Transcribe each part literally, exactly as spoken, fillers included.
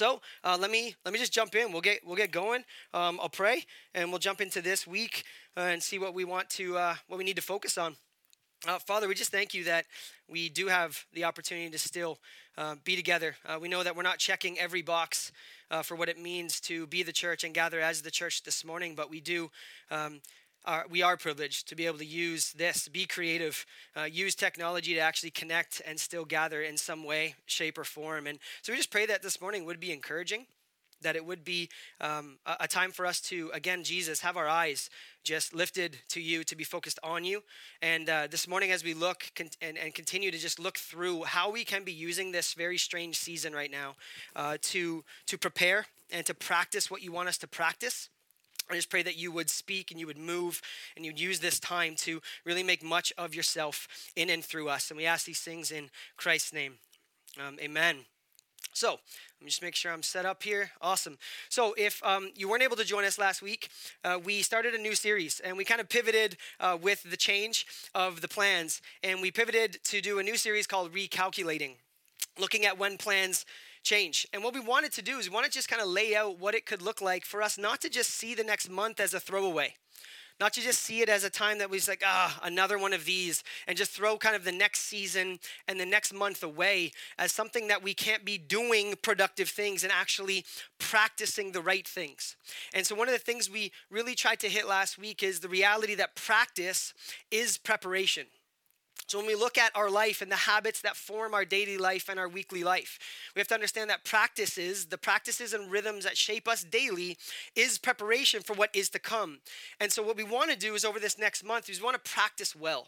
So uh, let me let me just jump in. We'll get we'll get going. Um, I'll pray and we'll jump into this week uh, and see what we want to uh, what we need to focus on. Uh, Father, we just thank you that we do have the opportunity to still uh, be together. Uh, we know that we're not checking every box uh, for what it means to be the church and gather as the church this morning, but we do. Um, Are, we are privileged to be able to use this, be creative, uh, use technology to actually connect and still gather in some way, shape, or form. And so we just pray that this morning would be encouraging, that it would be um, a, a time for us to, again, Jesus, have our eyes just lifted to you, to be focused on you. And uh, this morning as we look con- and, and continue to just look through how we can be using this very strange season right now uh, to to prepare and to practice what you want us to practice. I just pray that you would speak and you would move and you'd use this time to really make much of yourself in and through us. And we ask these things in Christ's name. Um, amen. So let me just make sure I'm set up here. Awesome. So if um, you weren't able to join us last week, uh, we started a new series and we kind of pivoted uh, with the change of the plans. And we pivoted to do a new series called Recalculating, looking at when plans change. And what we wanted to do is we want to just kind of lay out what it could look like for us not to just see the next month as a throwaway, not to just see it as a time that we just like, ah, another one of these, and just throw kind of the next season and the next month away as something that we can't be doing productive things and actually practicing the right things. And so one of the things we really tried to hit last week is the reality that practice is preparation. So when we look at our life and the habits that form our daily life and our weekly life, we have to understand that practices, the practices and rhythms that shape us daily, is preparation for what is to come. And so what we want to do is over this next month is we want to practice well.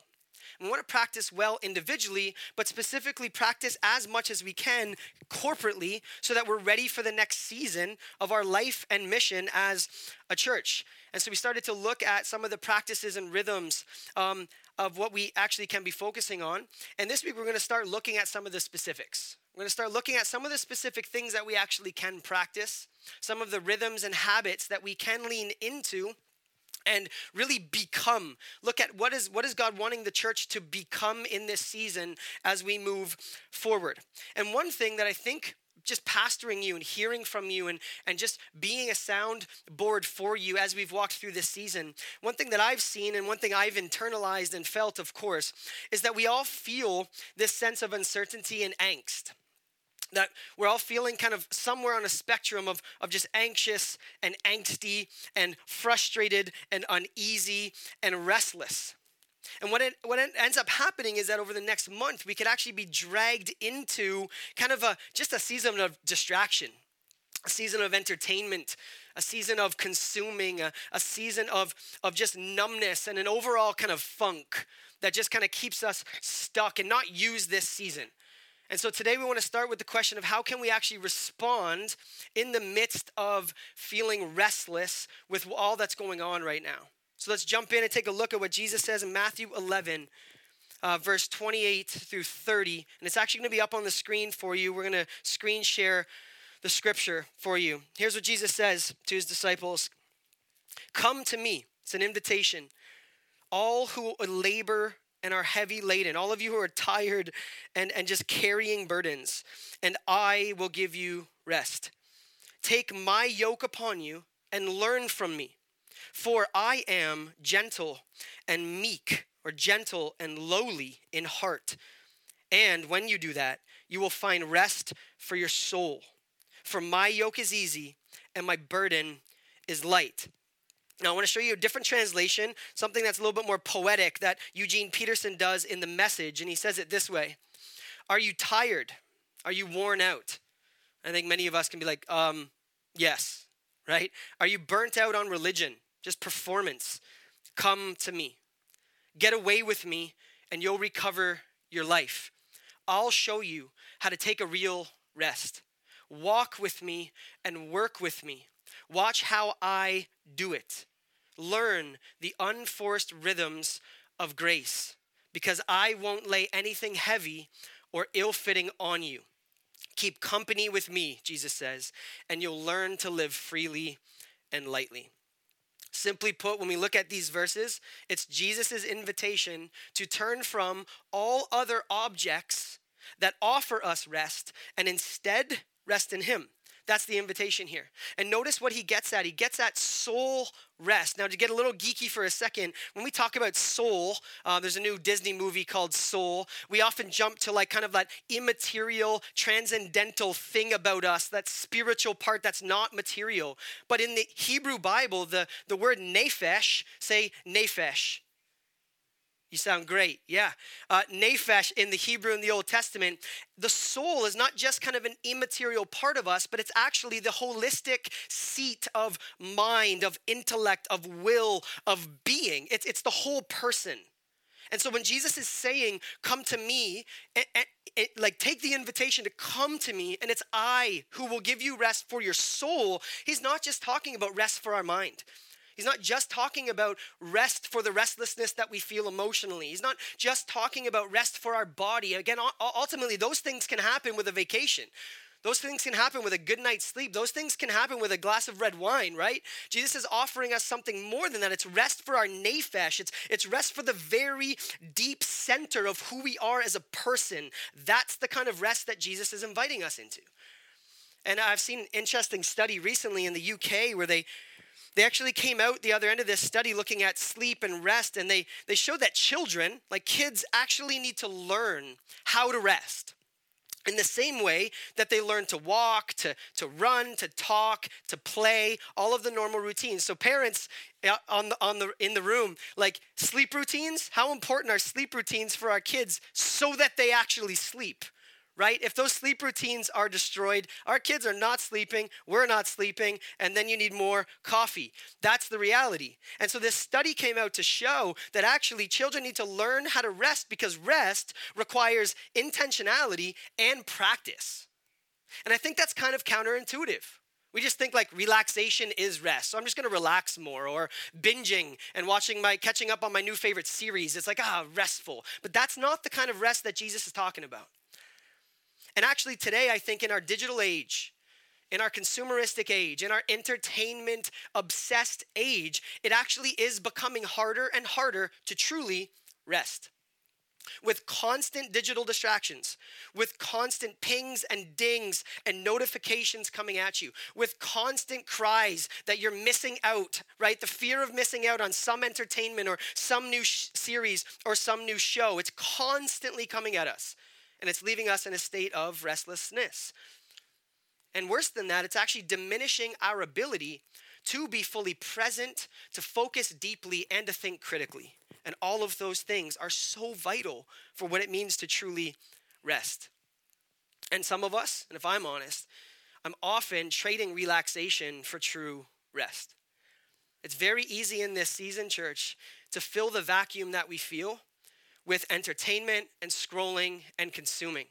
We want to practice well individually, but specifically practice as much as we can corporately so that we're ready for the next season of our life and mission as a church. And so we started to look at some of the practices and rhythms um, of what we actually can be focusing on. And this week we're going to start looking at some of the specifics. We're going to start looking at some of the specific things that we actually can practice, some of the rhythms and habits that we can lean into and really become. Look at what is what is God wanting the church to become in this season as we move forward. And one thing that I think just pastoring you and hearing from you and, and just being a sound board for you as we've walked through this season, one thing that I've seen and one thing I've internalized and felt, of course, is that we all feel this sense of uncertainty and angst. That we're all feeling kind of somewhere on a spectrum of, of just anxious and angsty and frustrated and uneasy and restless. And what, it, what it ends up happening is that over the next month, we could actually be dragged into kind of a just a season of distraction, a season of entertainment, a season of consuming, a, a season of, of just numbness and an overall kind of funk that just kind of keeps us stuck and not use this season. And so today we want to start with the question of how can we actually respond in the midst of feeling restless with all that's going on right now. So let's jump in and take a look at what Jesus says in Matthew eleven, uh, verse twenty-eight through thirty. And it's actually going to be up on the screen for you. We're going to screen share the scripture for you. Here's what Jesus says to his disciples. Come to me. It's an invitation. All who labor and are heavy laden, all of you who are tired and, and just carrying burdens, and I will give you rest. Take my yoke upon you and learn from me, for I am gentle and meek, or gentle and lowly in heart. And when you do that, you will find rest for your soul. For my yoke is easy and my burden is light. Now, I want to show you a different translation, something that's a little bit more poetic that Eugene Peterson does in The Message, and he says it this way. Are you tired? Are you worn out? I think many of us can be like, um, yes, right? Are you burnt out on religion, just performance? Come to me. Get away with me, and you'll recover your life. I'll show you how to take a real rest. Walk with me and work with me. Watch how I do it. Learn the unforced rhythms of grace, because I won't lay anything heavy or ill-fitting on you. Keep company with me, Jesus says, and you'll learn to live freely and lightly. Simply put, when we look at these verses, it's Jesus' invitation to turn from all other objects that offer us rest and instead rest in him. That's the invitation here. And notice what he gets at. He gets at soul rest. Now, to get a little geeky for a second, when we talk about soul, uh, there's a new Disney movie called Soul. We often jump to like kind of that immaterial, transcendental thing about us, that spiritual part that's not material. But in the Hebrew Bible, the, the word nephesh, say nephesh. You sound great, yeah. Uh, nephesh in the Hebrew in the Old Testament, the soul is not just kind of an immaterial part of us, but it's actually the holistic seat of mind, of intellect, of will, of being. It's, it's the whole person. And so when Jesus is saying, come to me, and, and, and, like take the invitation to come to me, and it's I who will give you rest for your soul, he's not just talking about rest for our mind. He's not just talking about rest for the restlessness that we feel emotionally. He's not just talking about rest for our body. Again, ultimately, those things can happen with a vacation. Those things can happen with a good night's sleep. Those things can happen with a glass of red wine, right? Jesus is offering us something more than that. It's rest for our nephesh. It's, it's rest for the very deep center of who we are as a person. That's the kind of rest that Jesus is inviting us into. And I've seen an interesting study recently in the U K where they... They actually came out the other end of this study looking at sleep and rest, and they, they showed that children, like kids, actually need to learn how to rest in the same way that they learn to walk, to, to run, to talk, to play, all of the normal routines. So parents on the, on the in the room, like sleep routines, how important are sleep routines for our kids so that they actually sleep? Right? If those sleep routines are destroyed, our kids are not sleeping, we're not sleeping, and then you need more coffee. That's the reality. And so this study came out to show that actually children need to learn how to rest because rest requires intentionality and practice. And I think that's kind of counterintuitive. We just think like relaxation is rest. So I'm just going to relax more, or binging and watching my, catching up on my new favorite series. It's like, ah, restful. But that's not the kind of rest that Jesus is talking about. And actually today, I think in our digital age, in our consumeristic age, in our entertainment-obsessed age, it actually is becoming harder and harder to truly rest. With constant digital distractions, with constant pings and dings and notifications coming at you, with constant cries that you're missing out, right? The fear of missing out on some entertainment or some new sh- series or some new show. It's constantly coming at us. And it's leaving us in a state of restlessness. And worse than that, it's actually diminishing our ability to be fully present, to focus deeply, and to think critically. And all of those things are so vital for what it means to truly rest. And some of us, and if I'm honest, I'm often trading relaxation for true rest. It's very easy in this season, church, to fill the vacuum that we feel with entertainment and scrolling and consuming.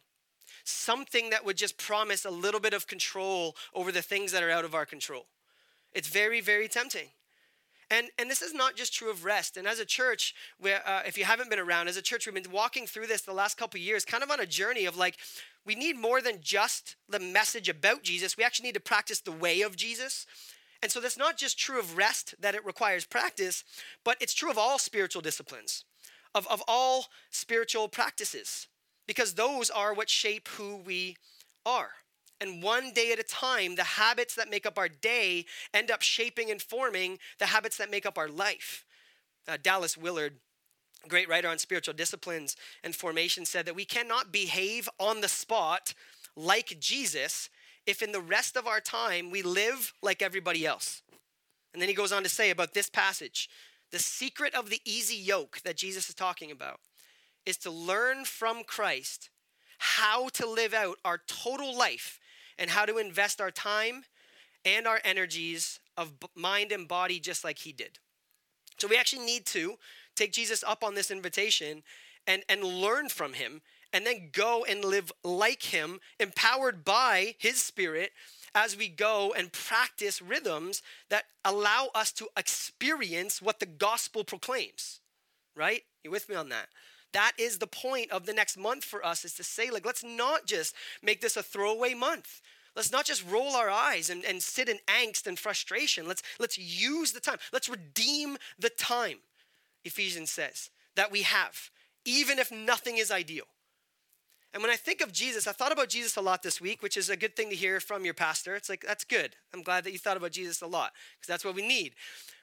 Something that would just promise a little bit of control over the things that are out of our control. It's very, very tempting. And, and this is not just true of rest. And as a church, where, uh, if you haven't been around, as a church, we've been walking through this the last couple of years, kind of on a journey of like, we need more than just the message about Jesus. We actually need to practice the way of Jesus. And so that's not just true of rest, that it requires practice, but it's true of all spiritual disciplines. Of, of all spiritual practices, because those are what shape who we are. And one day at a time, the habits that make up our day end up shaping and forming the habits that make up our life. Uh, Dallas Willard, great writer on spiritual disciplines and formation, said that we cannot behave on the spot like Jesus if in the rest of our time we live like everybody else. And then he goes on to say about this passage, the secret of the easy yoke that Jesus is talking about is to learn from Christ how to live out our total life and how to invest our time and our energies of mind and body just like he did. So we actually need to take Jesus up on this invitation and, and learn from him and then go and live like him, empowered by his Spirit, as we go and practice rhythms that allow us to experience what the gospel proclaims, right? You with me on that? That is the point of the next month for us, is to say, like, let's not just make this a throwaway month. Let's not just roll our eyes and, and sit in angst and frustration. Let's, let's use the time. Let's redeem the time, Ephesians says, that we have, even if nothing is ideal. And when I think of Jesus, I thought about Jesus a lot this week, which is a good thing to hear from your pastor. It's like, that's good. I'm glad that you thought about Jesus a lot, because that's what we need.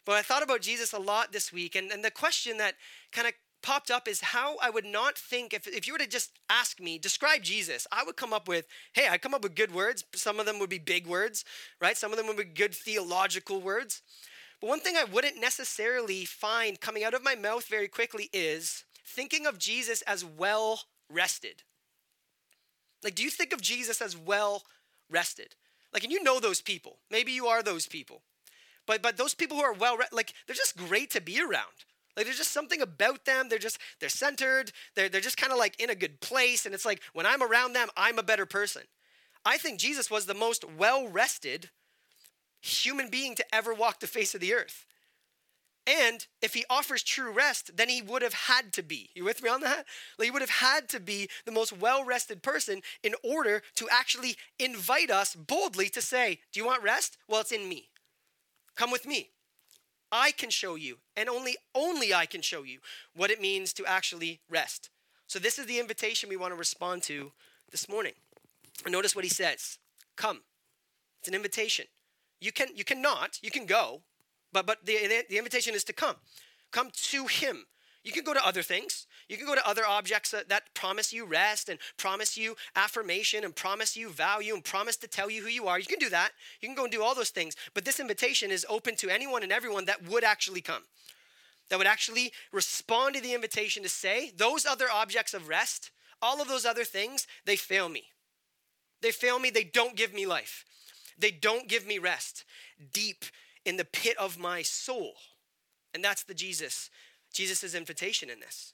But I thought about Jesus a lot this week. And, and the question that kind of popped up is how I would not think, if, if you were to just ask me, describe Jesus, I would come up with, hey, I come up with good words. Some of them would be big words, right? Some of them would be good theological words. But one thing I wouldn't necessarily find coming out of my mouth very quickly is thinking of Jesus as well rested. Like, do you think of Jesus as well rested? Like, and you know those people. Maybe you are those people. But but those people who are well, like, they're just great to be around. Like, there's just something about them. They're just, they're centered. They're, they're just kind of like in a good place. And it's like, when I'm around them, I'm a better person. I think Jesus was the most well-rested human being to ever walk the face of the earth. And if he offers true rest, then he would have had to be. You with me on that? Like, he would have had to be the most well-rested person in order to actually invite us boldly to say, do you want rest? Well, it's in me. Come with me. I can show you, and only, only I can show you what it means to actually rest. So this is the invitation we want to respond to this morning. And notice what he says. Come. It's an invitation. You can, you cannot, you can go. But but the the invitation is to come. Come to him. You can go to other things. You can go to other objects that, that promise you rest and promise you affirmation and promise you value and promise to tell you who you are. You can do that. You can go and do all those things. But this invitation is open to anyone and everyone that would actually come, that would actually respond to the invitation to say, those other objects of rest, all of those other things, they fail me. They fail me. They don't give me life. They don't give me rest. Deep in the pit of my soul. And that's the Jesus, Jesus's invitation in this.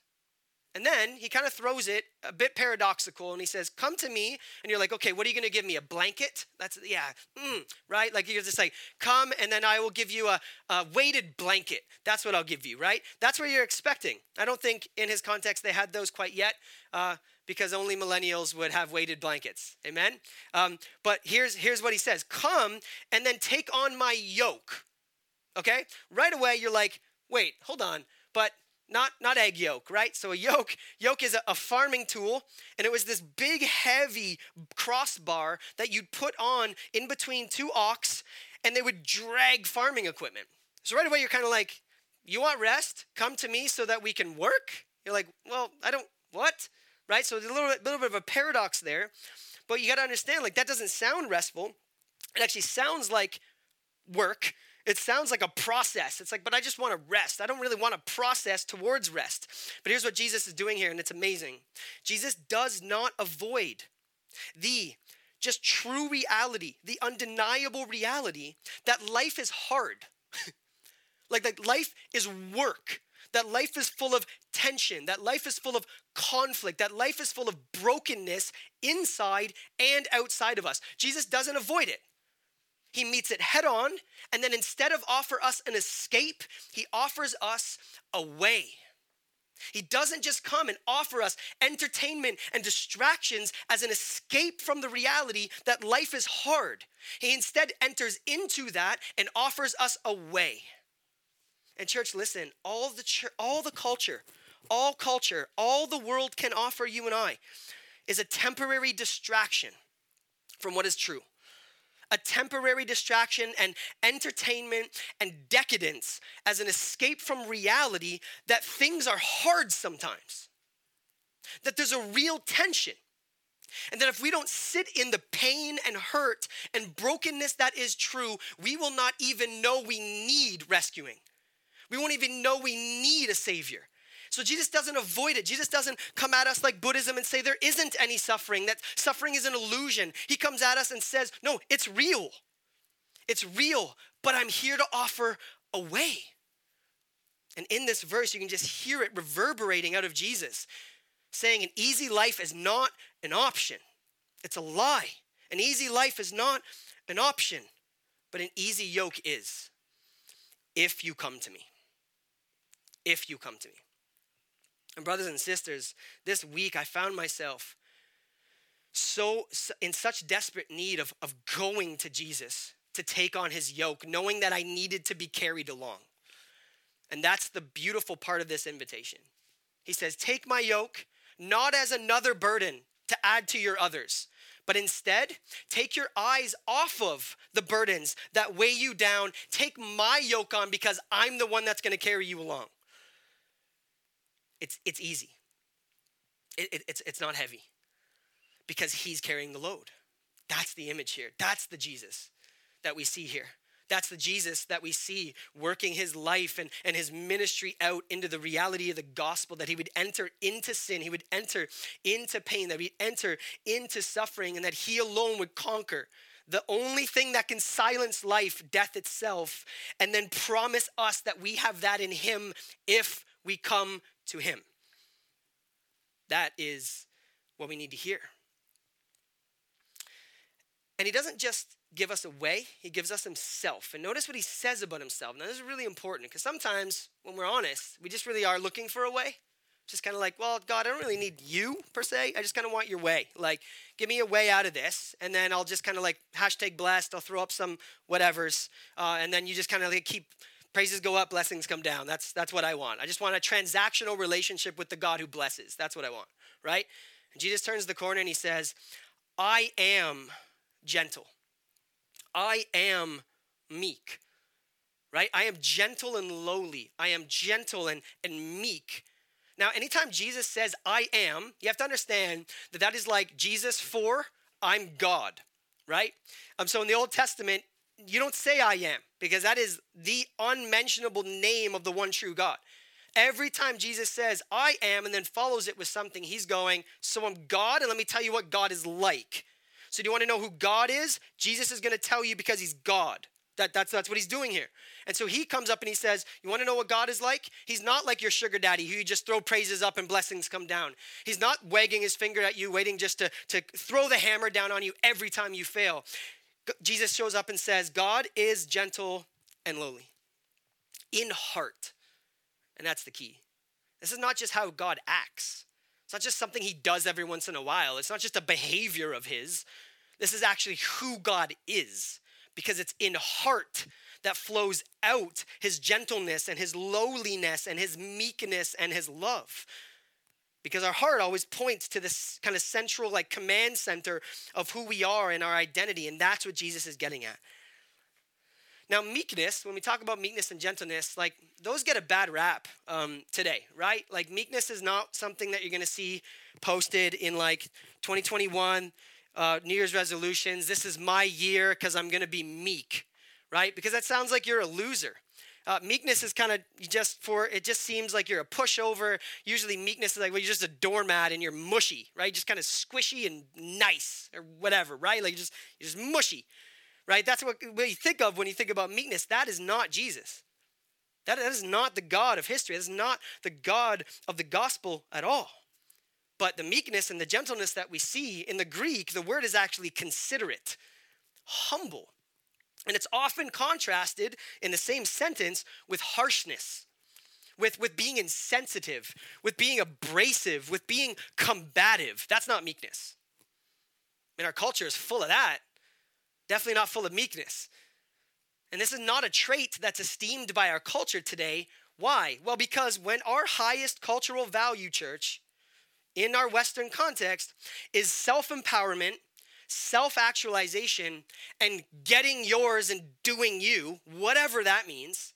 And then he kind of throws it a bit paradoxical and he says, come to me. And you're like, okay, what are you going to give me? A blanket? That's, yeah, mm, right? Like, you're just like, come and then I will give you a, a weighted blanket. That's what I'll give you, right? That's what you're expecting. I don't think in his context they had those quite yet uh, because only millennials would have weighted blankets. Amen? Um, but here's here's what he says. Come and then take on my yoke, okay? Right away, you're like, wait, hold on, but Not not egg yolk, right? So a yoke, yoke is a, a farming tool, and it was this big, heavy crossbar that you'd put on in between two ox, and they would drag farming equipment. So right away, you're kind of like, you want rest? Come to me so that we can work? You're like, well, I don't, what? Right? So there's a little bit, little bit of a paradox there, but you got to understand, like, that doesn't sound restful. It actually sounds like work. It sounds like a process. It's like, but I just want to rest. I don't really want to process towards rest. But here's what Jesus is doing here, and it's amazing. Jesus does not avoid the just true reality, the undeniable reality that life is hard. Like, that life is work. That life is full of tension. That life is full of conflict. That life is full of brokenness inside and outside of us. Jesus doesn't avoid it. He meets it head on, and then instead of offer us an escape, he offers us a way. He doesn't just come and offer us entertainment and distractions as an escape from the reality that life is hard. He instead enters into that and offers us a way. And church, listen, all the ch- all the culture, all culture, all the world can offer you and I is a temporary distraction from what is true. A temporary distraction and entertainment and decadence as an escape from reality that things are hard sometimes, that there's a real tension, and that if we don't sit in the pain and hurt and brokenness that is true, we will not even know we need rescuing. We won't even know we need a savior. So Jesus doesn't avoid it. Jesus doesn't come at us like Buddhism and say there isn't any suffering, that suffering is an illusion. He comes at us and says, no, it's real. It's real, but I'm here to offer a way. And in this verse, you can just hear it reverberating out of Jesus, saying an easy life is not an option. It's a lie. An easy life is not an option, but an easy yoke is. If you come to me. If you come to me. And brothers and sisters, this week I found myself so, so in such desperate need of, of going to Jesus to take on his yoke, knowing that I needed to be carried along. And that's the beautiful part of this invitation. He says, take my yoke, not as another burden. to add to your others. But instead, take your eyes off of the burdens that weigh you down. Take my yoke on, because I'm the one that's going to carry you along. It's, it's easy. It, it, it's, it's not heavy, because he's carrying the load. That's the image here. That's the Jesus that we see here. That's the Jesus that we see working his life and, and his ministry out into the reality of the gospel, that he would enter into sin, he would enter into pain, that he'd enter into suffering, and that he alone would conquer the only thing that can silence life, death itself, and then promise us that we have that in him if we come to him. That is what we need to hear. And he doesn't just give us a way, he gives us himself. And notice what he says about himself. Now, this is really important, because sometimes when we're honest, we just really are looking for a way. Just kind of like, well, God, I don't really need you per se. I just kind of want your way. Like, give me a way out of this. And then I'll just kind of like hashtag blessed. I'll throw up some whatevers. Uh, and then you just kind of like keep, praises go up, blessings come down. That's, that's what I want. I just want a transactional relationship with the God who blesses. That's what I want, right? And Jesus turns the corner and he says, I am gentle. I am meek, right? I am gentle and lowly. I am gentle and, and meek. Now, anytime Jesus says, I am, you have to understand that that is like Jesus for, I'm God, right? Um, so in the Old Testament, you don't say I am, because that is the unmentionable name of the one true God. Every time Jesus says, I am, and then follows it with something, he's going, so I'm God, and let me tell you what God is like. So do you want to know who God is? Jesus is going to tell you, because he's God. That, that's, that's what he's doing here. And so he comes up and he says, you want to know what God is like? He's not like your sugar daddy who you just throw praises up and blessings come down. He's not wagging his finger at you, waiting just to, to throw the hammer down on you every time you fail. Jesus shows up and says, God is gentle and lowly in heart. And that's the key. This is not just how God acts. It's not just something he does every once in a while. It's not just a behavior of his. This is actually who God is, because it's in heart that flows out his gentleness and his lowliness and his meekness and his love. Because our heart always points to this kind of central, like, command center of who we are and our identity. And that's what Jesus is getting at. Now, meekness, when we talk about meekness and gentleness, like, those get a bad rap um, today, right? Like, meekness is not something that you're going to see posted in, like, twenty twenty-one uh, New Year's resolutions. This is my year because I'm going to be meek, right? Because that sounds like you're a loser. Uh, meekness is kind of just for, it just seems like you're a pushover. Usually meekness is like, well, you're just a doormat and you're mushy, right? Just kind of squishy and nice or whatever, right? Like, you're just, you're just mushy. Right? That's what, what you think of when you think about meekness. That is not Jesus. That, that is not the God of history. That is not the God of the gospel at all. But the meekness and the gentleness that we see in the Greek, the word is actually considerate, humble. And it's often contrasted in the same sentence with harshness, with, with being insensitive, with being abrasive, with being combative. That's not meekness. And our culture is full of that. Definitely not full of meekness. And this is not a trait that's esteemed by our culture today. Why? Well, because when our highest cultural value, church, in our Western context, is self-empowerment, self-actualization, and getting yours and doing you, whatever that means,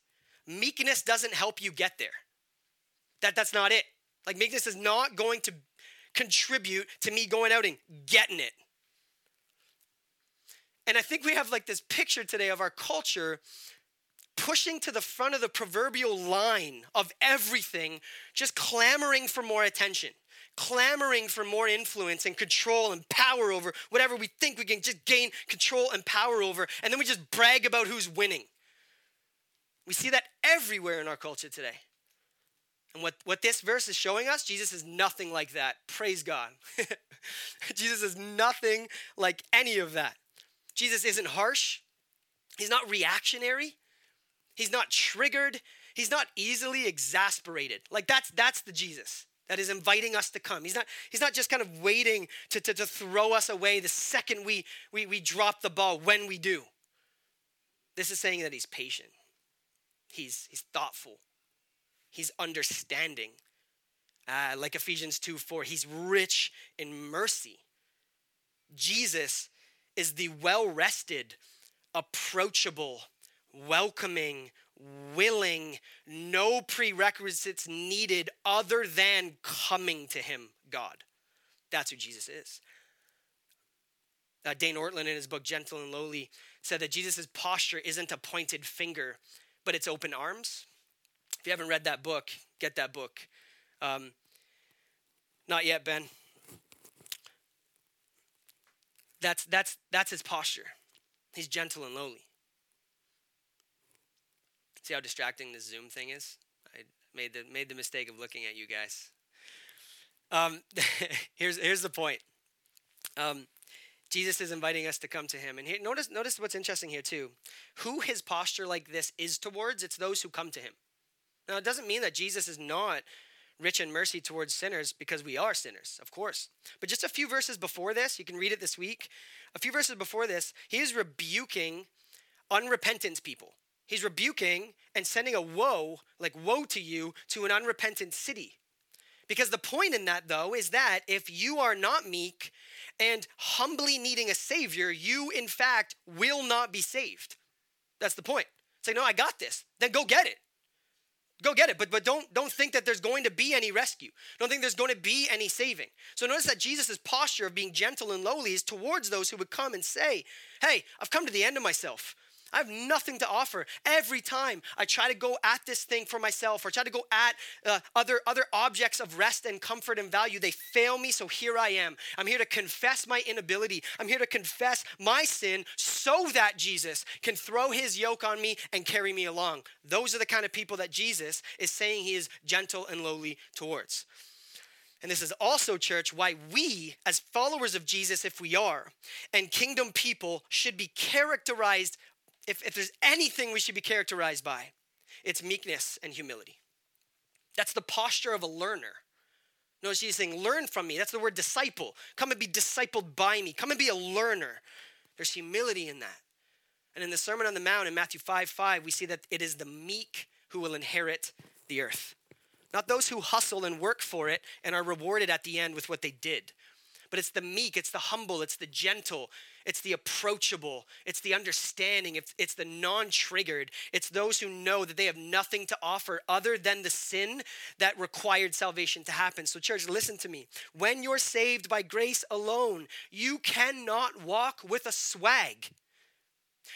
meekness doesn't help you get there. That, that's not it. Like, meekness is not going to contribute to me going out and getting it. And I think we have like this picture today of our culture pushing to the front of the proverbial line of everything, just clamoring for more attention, clamoring for more influence and control and power over whatever we think we can just gain control and power over. And then we just brag about who's winning. We see that everywhere in our culture today. And what, what this verse is showing us, Jesus is nothing like that. Praise God. Jesus is nothing like any of that. Jesus isn't harsh. He's not reactionary. He's not triggered. He's not easily exasperated. Like, that's that's the Jesus that is inviting us to come. He's not he's not just kind of waiting to, to, to throw us away the second we, we, we drop the ball when we do. This is saying that he's patient. He's, he's thoughtful. He's understanding. Uh, like Ephesians two four, he's rich in mercy. Jesus is the well-rested, approachable, welcoming, willing, no prerequisites needed other than coming to him, God. That's who Jesus is. Uh, Dane Ortlund, in his book Gentle and Lowly, said that Jesus' posture isn't a pointed finger, but it's open arms. If you haven't read that book, get that book. Um, not yet, Ben. That's, that's, that's his posture. He's gentle and lowly. See how distracting this Zoom thing is? I made the made the mistake of looking at you guys. Um, here's here's the point. Um, Jesus is inviting us to come to him. And here, notice notice what's interesting here too. Who his posture like this is towards, it's those who come to him. Now, it doesn't mean that Jesus is not rich in mercy towards sinners, because we are sinners, of course. But just a few verses before this, you can read it this week. A few verses before this, he is rebuking unrepentant people. He's rebuking and sending a woe, like woe to you, to an unrepentant city. Because the point in that, though, is that if you are not meek and humbly needing a savior, you, in fact, will not be saved. That's the point. It's like, no, I got this. Then go get it. Go get it. But but don't, don't think that there's going to be any rescue. Don't think there's going to be any saving. So notice that Jesus' posture of being gentle and lowly is towards those who would come and say, hey, I've come to the end of myself. I have nothing to offer. Every time I try to go at this thing for myself or try to go at uh, other, other objects of rest and comfort and value, they fail me, so here I am. I'm here to confess my inability. I'm here to confess my sin so that Jesus can throw his yoke on me and carry me along. Those are the kind of people that Jesus is saying he is gentle and lowly towards. And this is also, church, why we, as followers of Jesus, if we are, and kingdom people should be characterized. If, if there's anything we should be characterized by, it's meekness and humility. That's the posture of a learner. Notice Jesus saying, learn from me. That's the word disciple. Come and be discipled by me. Come and be a learner. There's humility in that. And in the Sermon on the Mount in Matthew five five, we see that it is the meek who will inherit the earth. Not those who hustle and work for it and are rewarded at the end with what they did. But it's the meek, it's the humble, it's the gentle, it's the approachable, it's the understanding, it's, it's the non-triggered. It's those who know that they have nothing to offer other than the sin that required salvation to happen. So church, listen to me. When you're saved by grace alone, you cannot walk with a swag.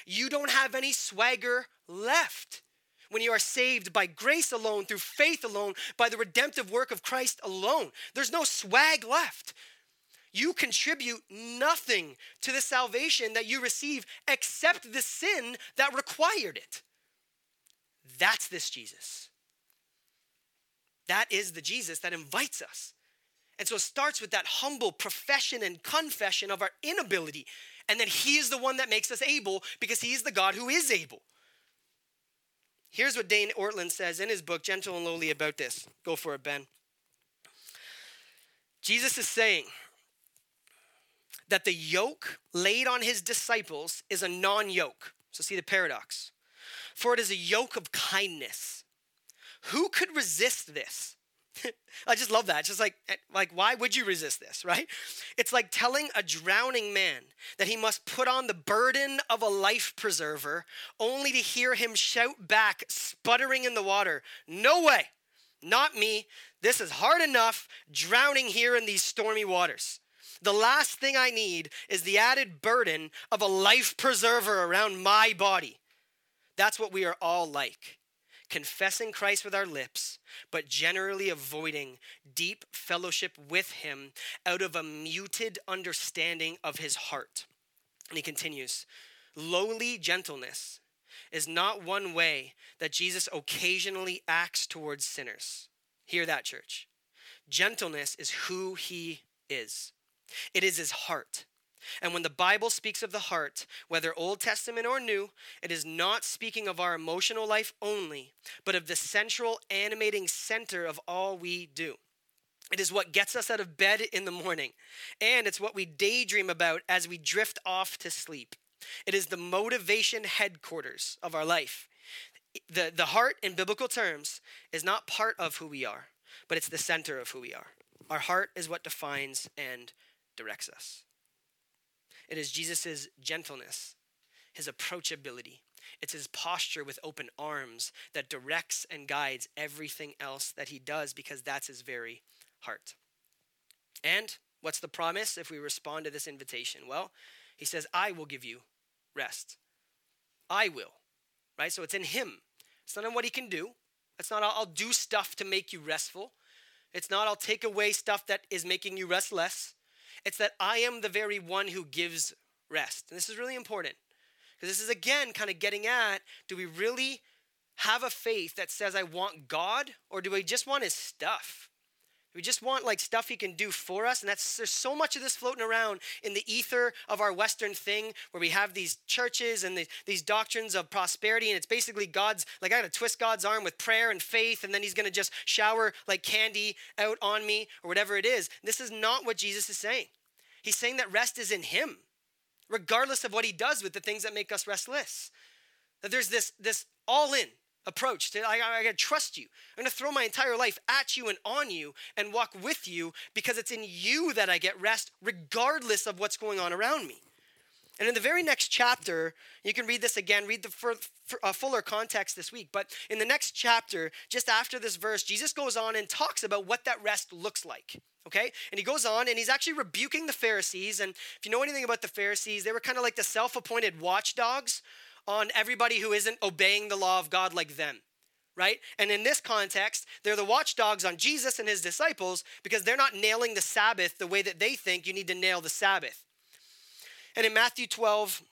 You don't have any swagger left. When you are saved by grace alone, through faith alone, by the redemptive work of Christ alone, there's no swag left. You contribute nothing to the salvation that you receive except the sin that required it. That's this Jesus. That is the Jesus that invites us. And so it starts with that humble profession and confession of our inability. And then he is the one that makes us able, because he is the God who is able. Here's what Dane Ortlund says in his book, Gentle and Lowly, about this. Go for it, Ben. Jesus is saying that the yoke laid on his disciples is a non-yoke. So see the paradox. For it is a yoke of kindness. Who could resist this? I just love that. It's just like, like, why would you resist this, right? It's like telling a drowning man that he must put on the burden of a life preserver only to hear him shout back, sputtering in the water, "No way, not me. This is hard enough drowning here in these stormy waters. The last thing I need is the added burden of a life preserver around my body." That's what we are all like, confessing Christ with our lips, but generally avoiding deep fellowship with him out of a muted understanding of his heart. And he continues, lowly gentleness is not one way that Jesus occasionally acts towards sinners. Hear that, church. Gentleness is who he is. It is his heart. And when the Bible speaks of the heart, whether Old Testament or New, it is not speaking of our emotional life only, but of the central animating center of all we do. It is what gets us out of bed in the morning, and it's what we daydream about as we drift off to sleep. It is the motivation headquarters of our life. The, the heart, in biblical terms, is not part of who we are, but it's the center of who we are. Our heart is what defines and directs us. It is Jesus's gentleness, his approachability. It's his posture with open arms that directs and guides everything else that he does, because that's his very heart. And what's the promise if we respond to this invitation? Well, he says, I will give you rest. I will, right? So it's in him. It's not in what he can do. It's not, I'll do stuff to make you restful. It's not, I'll take away stuff that is making you restless. It's that I am the very one who gives rest. And this is really important, because this is, again, kind of getting at, do we really have a faith that says I want God, or do we just want his stuff? Do we just want like stuff he can do for us? And that's, there's so much of this floating around in the ether of our Western thing, where we have these churches and the, these doctrines of prosperity, and it's basically God's, like, I gotta twist God's arm with prayer and faith, and then he's gonna just shower like candy out on me, or whatever it is. This is not what Jesus is saying. He's saying that rest is in him, regardless of what he does with the things that make us restless. That there's this, this all-in approach to, I, I gotta trust you. I'm gonna throw my entire life at you and on you and walk with you, because it's in you that I get rest, regardless of what's going on around me. And in the very next chapter, you can read this again, read the fur, fur, uh, fuller context this week, but in the next chapter, just after this verse, Jesus goes on and talks about what that rest looks like, okay? And he goes on and he's actually rebuking the Pharisees. And if you know anything about the Pharisees, they were kind of like the self-appointed watchdogs on everybody who isn't obeying the law of God like them, right? And in this context, they're the watchdogs on Jesus and his disciples, because they're not nailing the Sabbath the way that they think you need to nail the Sabbath. And in Matthew twelve,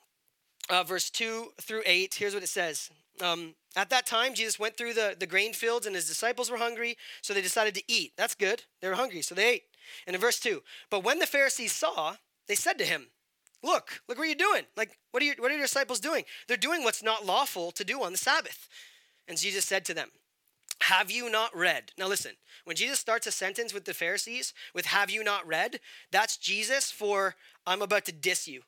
uh, verse two through eight, here's what it says. Um, At that time, Jesus went through the, the grain fields, and his disciples were hungry, so they decided to eat. That's good. They were hungry, so they ate. And in verse two, but when the Pharisees saw, they said to him, look, look what you're doing. Like, what are, you, what are your disciples doing? They're doing what's not lawful to do on the Sabbath. And Jesus said to them, have you not read? Now listen, when Jesus starts a sentence with the Pharisees with have you not read, that's Jesus for I'm about to diss you.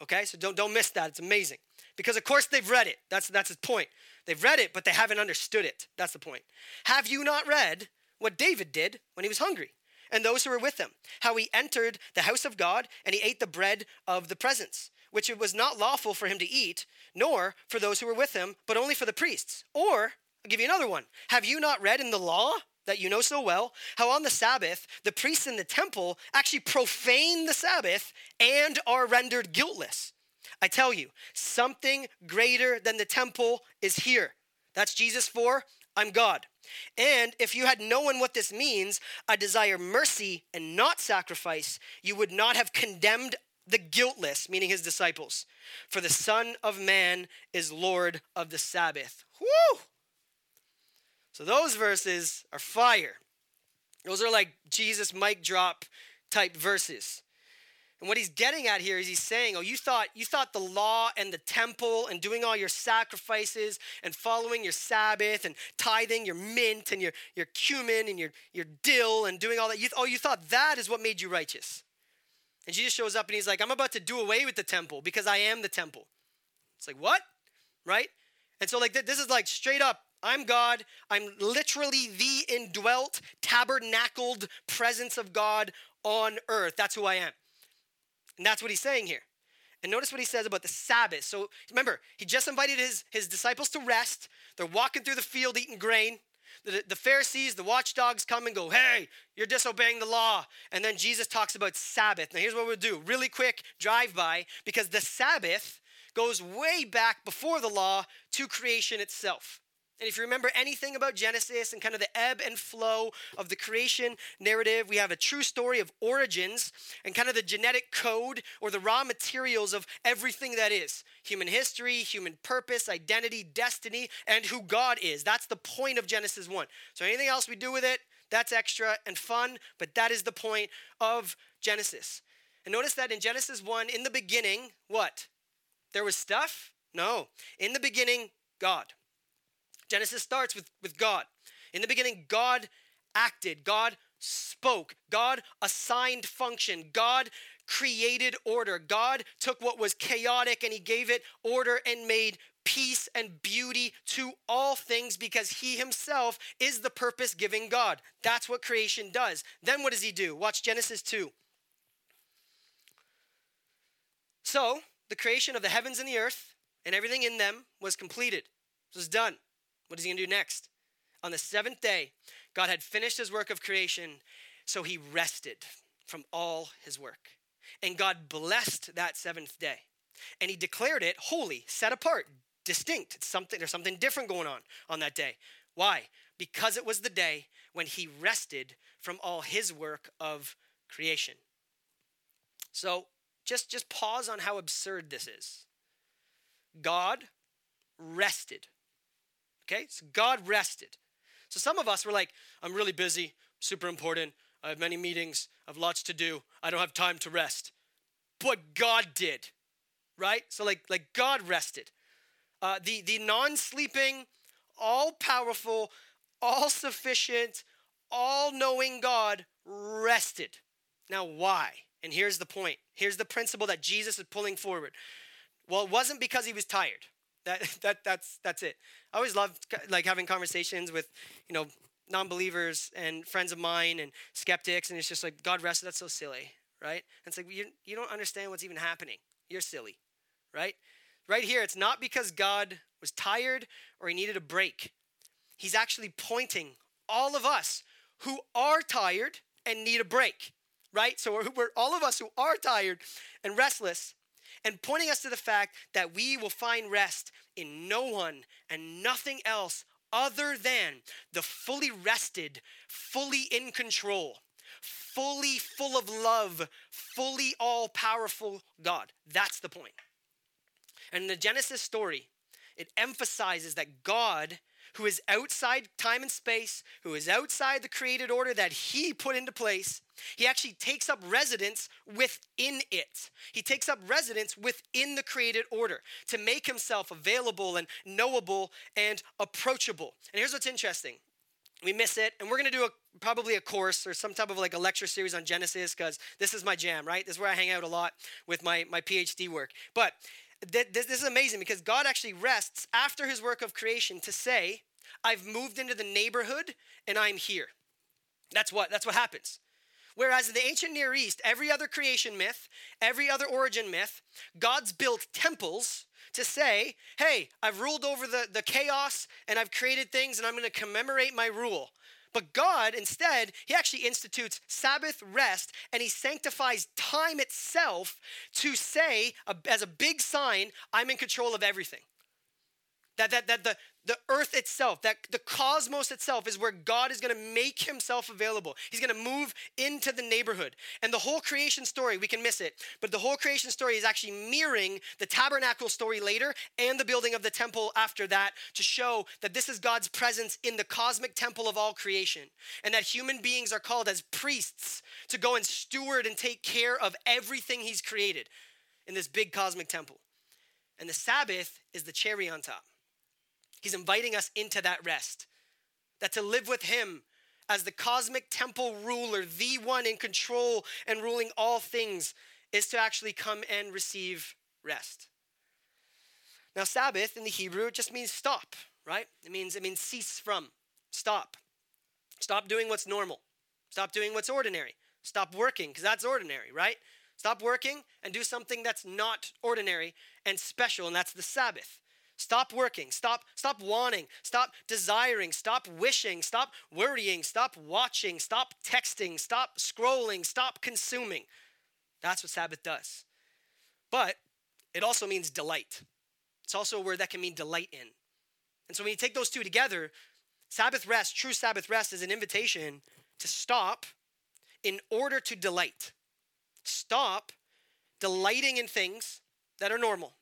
Okay, so don't don't miss that. It's amazing. Because of course they've read it. That's that's his point. They've read it, but they haven't understood it. That's the point. Have you not read what David did when he was hungry, and those who were with him, how he entered the house of God and he ate the bread of the presence, which it was not lawful for him to eat, nor for those who were with him, but only for the priests? Or I'll give you another one. Have you not read in the law that you know so well, how on the Sabbath, the priests in the temple actually profane the Sabbath and are rendered guiltless? I tell you, something greater than the temple is here. That's Jesus for, I'm God. And if you had known what this means, I desire mercy and not sacrifice, you would not have condemned the guiltless, meaning his disciples. For the Son of Man is Lord of the Sabbath. Woo! So those verses are fire. Those are like Jesus mic drop type verses. And what he's getting at here is he's saying, oh, you thought you thought the law and the temple and doing all your sacrifices and following your Sabbath and tithing your mint and your, your cumin and your, your dill and doing all that. You, oh, you thought that is what made you righteous. And Jesus shows up and he's like, I'm about to do away with the temple because I am the temple. It's like, what? Right? And so like th- this is like straight up, I'm God. I'm literally the indwelt, tabernacled presence of God on earth. That's who I am. And that's what he's saying here. And notice what he says about the Sabbath. So remember, he just invited his, his disciples to rest. They're walking through the field eating grain. The, the Pharisees, the watchdogs come and go, hey, you're disobeying the law. And then Jesus talks about Sabbath. Now here's what we'll do. Really quick drive by, because the Sabbath goes way back before the law to creation itself. And if you remember anything about Genesis and kind of the ebb and flow of the creation narrative, we have a true story of origins and kind of the genetic code or the raw materials of everything that is. Human history, human purpose, identity, destiny, and who God is. That's the point of Genesis one. So anything else we do with it, that's extra and fun, but that is the point of Genesis. And notice that in Genesis one, in the beginning, what? There was stuff? No. In the beginning, God. Genesis starts with, with God. In the beginning, God acted, God spoke, God assigned function, God created order. God took what was chaotic and he gave it order and made peace and beauty to all things, because he himself is the purpose-giving God. That's what creation does. Then what does he do? Watch Genesis two. So the creation of the heavens and the earth and everything in them was completed. It was done. What is he going to do next? On the seventh day, God had finished his work of creation, so he rested from all his work. And God blessed that seventh day. And he declared it holy, set apart, distinct. It's something, there's something different going on on that day. Why? Because it was the day when he rested from all his work of creation. So just, just pause on how absurd this is. God rested. Okay? So God rested. So some of us were like, I'm really busy, super important. I have many meetings. I have lots to do. I don't have time to rest. But God did. Right? So like, like God rested. Uh, the, the non-sleeping, all-powerful, all-sufficient, all-knowing God rested. Now why? And here's the point. Here's the principle that Jesus is pulling forward. Well, it wasn't because he was tired. That that that's that's it. I always loved like having conversations with, you know, non-believers and friends of mine and skeptics, and it's just like, God rested, that's so silly, right? And it's like, you you don't understand what's even happening. You're silly, right? Right here, it's not because God was tired or he needed a break. He's actually pointing all of us who are tired and need a break, right? So we're, we're all of us who are tired and restless, and pointing us to the fact that we will find rest in no one and nothing else other than the fully rested, fully in control, fully full of love, fully all-powerful God. That's the point. And in the Genesis story, it emphasizes that God, who is outside time and space, who is outside the created order that he put into place, he actually takes up residence within it. He takes up residence within the created order to make himself available and knowable and approachable. And here's what's interesting. We miss it, and we're going to do a, probably a course or some type of like a lecture series on Genesis, because this is my jam, right? This is where I hang out a lot with my, my PhD work. But th- this, this is amazing, because God actually rests after his work of creation to say, I've moved into the neighborhood and I'm here. That's what, that's what happens. Whereas in the ancient Near East, every other creation myth, every other origin myth, gods built temples to say, hey, I've ruled over the, the chaos and I've created things and I'm going to commemorate my rule. But God, instead, he actually institutes Sabbath rest, and he sanctifies time itself to say, as a big sign, I'm in control of everything. That, that, that the, the earth itself, that the cosmos itself is where God is going to make himself available. He's going to move into the neighborhood. And the whole creation story, we can miss it, but the whole creation story is actually mirroring the tabernacle story later and the building of the temple after that, to show that this is God's presence in the cosmic temple of all creation, and that human beings are called as priests to go and steward and take care of everything he's created in this big cosmic temple. And the Sabbath is the cherry on top. He's inviting us into that rest, that to live with him as the cosmic temple ruler, the one in control and ruling all things, is to actually come and receive rest. Now, Sabbath in the Hebrew, it just means stop, right? It means it means cease from, stop. Stop doing what's normal. Stop doing what's ordinary. Stop working, because that's ordinary, right? Stop working and do something that's not ordinary and special, and that's the Sabbath. Stop working, stop stop wanting, stop desiring, stop wishing, stop worrying, stop watching, stop texting, stop scrolling, stop consuming. That's what Sabbath does. But it also means delight. It's also a word that can mean delight in. And so when you take those two together, Sabbath rest, true Sabbath rest, is an invitation to stop in order to delight. Stop delighting in things that are normal,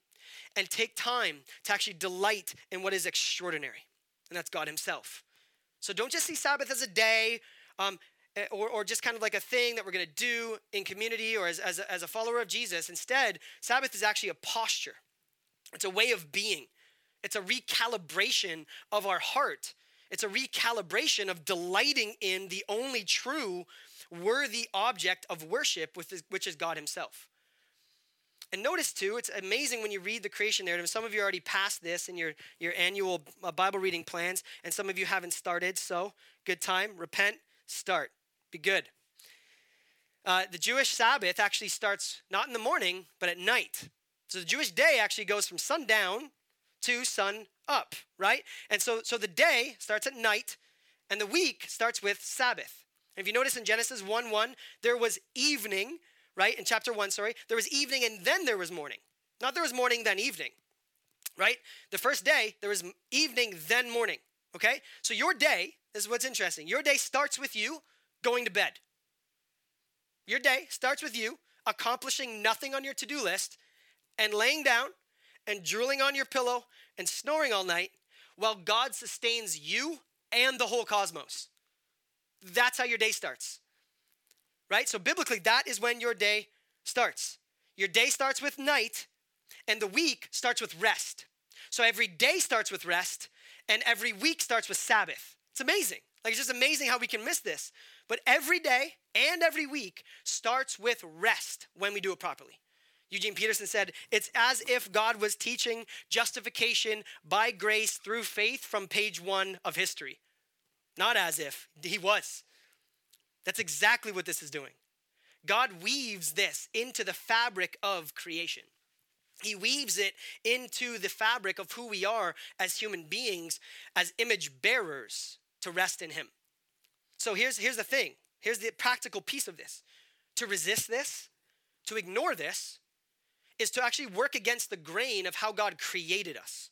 and take time to actually delight in what is extraordinary, and that's God himself. So don't just see Sabbath as a day um, or, or just kind of like a thing that we're going to do in community or as, as, a, as a follower of Jesus. Instead, Sabbath is actually a posture. It's a way of being. It's a recalibration of our heart. It's a recalibration of delighting in the only true worthy object of worship, which is God himself. And notice too, it's amazing when you read the creation narrative. Some of you already passed this in your, your annual Bible reading plans, and some of you haven't started, so good time. Repent, start. Be good. Uh, the Jewish Sabbath actually starts not in the morning, but at night. So the Jewish day actually goes from sundown to sun up, right? And so, so the day starts at night, and the week starts with Sabbath. And if you notice in Genesis one one, there was evening, right? In chapter one, sorry, there was evening and then there was morning. Not there was morning, then evening, right? The first day, there was evening, then morning, okay? So your day, this is what's interesting. Your day starts with you going to bed. Your day starts with you accomplishing nothing on your to-do list and laying down and drooling on your pillow and snoring all night while God sustains you and the whole cosmos. That's how your day starts, right? So biblically, that is when your day starts. Your day starts with night, and the week starts with rest. So every day starts with rest, and every week starts with Sabbath. It's amazing. Like, it's just amazing how we can miss this. But every day and every week starts with rest when we do it properly. Eugene Peterson said, it's as if God was teaching justification by grace through faith from page one of history. Not as if, he was. That's exactly what this is doing. God weaves this into the fabric of creation. He weaves it into the fabric of who we are as human beings, as image bearers, to rest in him. So here's, here's the thing. Here's the practical piece of this. To resist this, to ignore this, is to actually work against the grain of how God created us.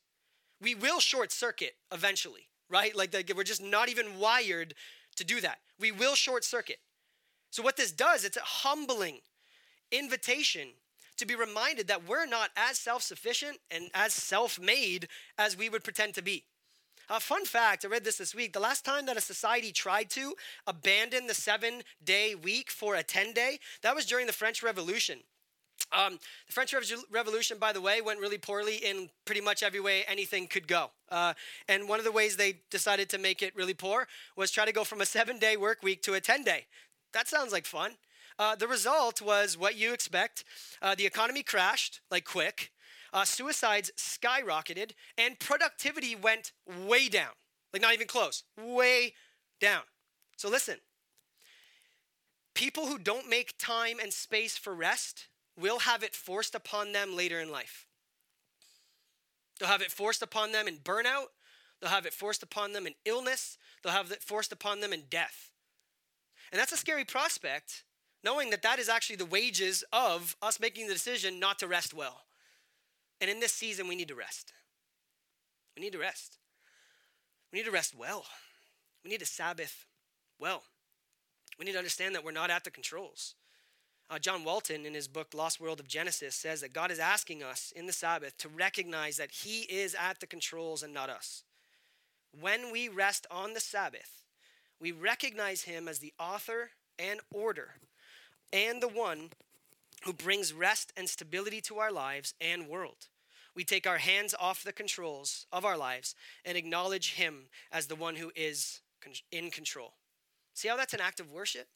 We will short circuit eventually, right? Like the, we're just not even wired to do that. We will short circuit. So what this does, it's a humbling invitation to be reminded that we're not as self-sufficient and as self-made as we would pretend to be. A uh, fun fact, I read this this week. The last time that a society tried to abandon the seven-day week for a ten-day, that was during the French Revolution. Um, the French Revo- Revolution, by the way, went really poorly in pretty much every way anything could go. Uh, and one of the ways they decided to make it really poor was try to go from a seven-day work week to a ten-day. That sounds like fun. Uh, the result was what you expect. Uh, the economy crashed, like quick. Uh, suicides skyrocketed, and productivity went way down. Like not even close, way down. So listen, people who don't make time and space for rest will have it forced upon them later in life. They'll have it forced upon them in burnout. They'll have it forced upon them in illness. They'll have it forced upon them in death. And that's a scary prospect, knowing that that is actually the wages of us making the decision not to rest well. And in this season, we need to rest. We need to rest. We need to rest well. We need to Sabbath well. We need to understand that we're not at the controls. Uh, John Walton, in his book, Lost World of Genesis, says that God is asking us in the Sabbath to recognize that he is at the controls and not us. When we rest on the Sabbath, we recognize him as the author and order and the one who brings rest and stability to our lives and world. We take our hands off the controls of our lives and acknowledge him as the one who is in control. See how that's an act of worship?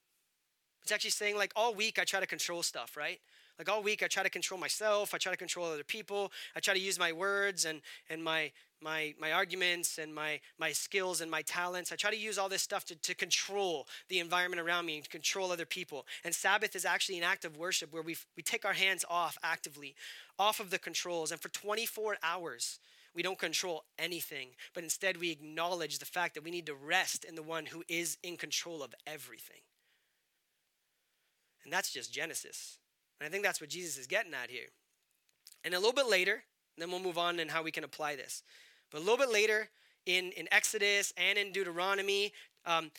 It's actually saying, like, all week I try to control stuff, right? Like all week I try to control myself. I try to control other people. I try to use my words and and my my my arguments and my my skills and my talents. I try to use all this stuff to, to control the environment around me and to control other people. And Sabbath is actually an act of worship where we we take our hands off actively, off of the controls. And for twenty-four hours, we don't control anything, but instead we acknowledge the fact that we need to rest in the one who is in control of everything. And that's just Genesis. And I think that's what Jesus is getting at here. And a little bit later, then we'll move on and how we can apply this. But a little bit later in, in Exodus and in Deuteronomy, um,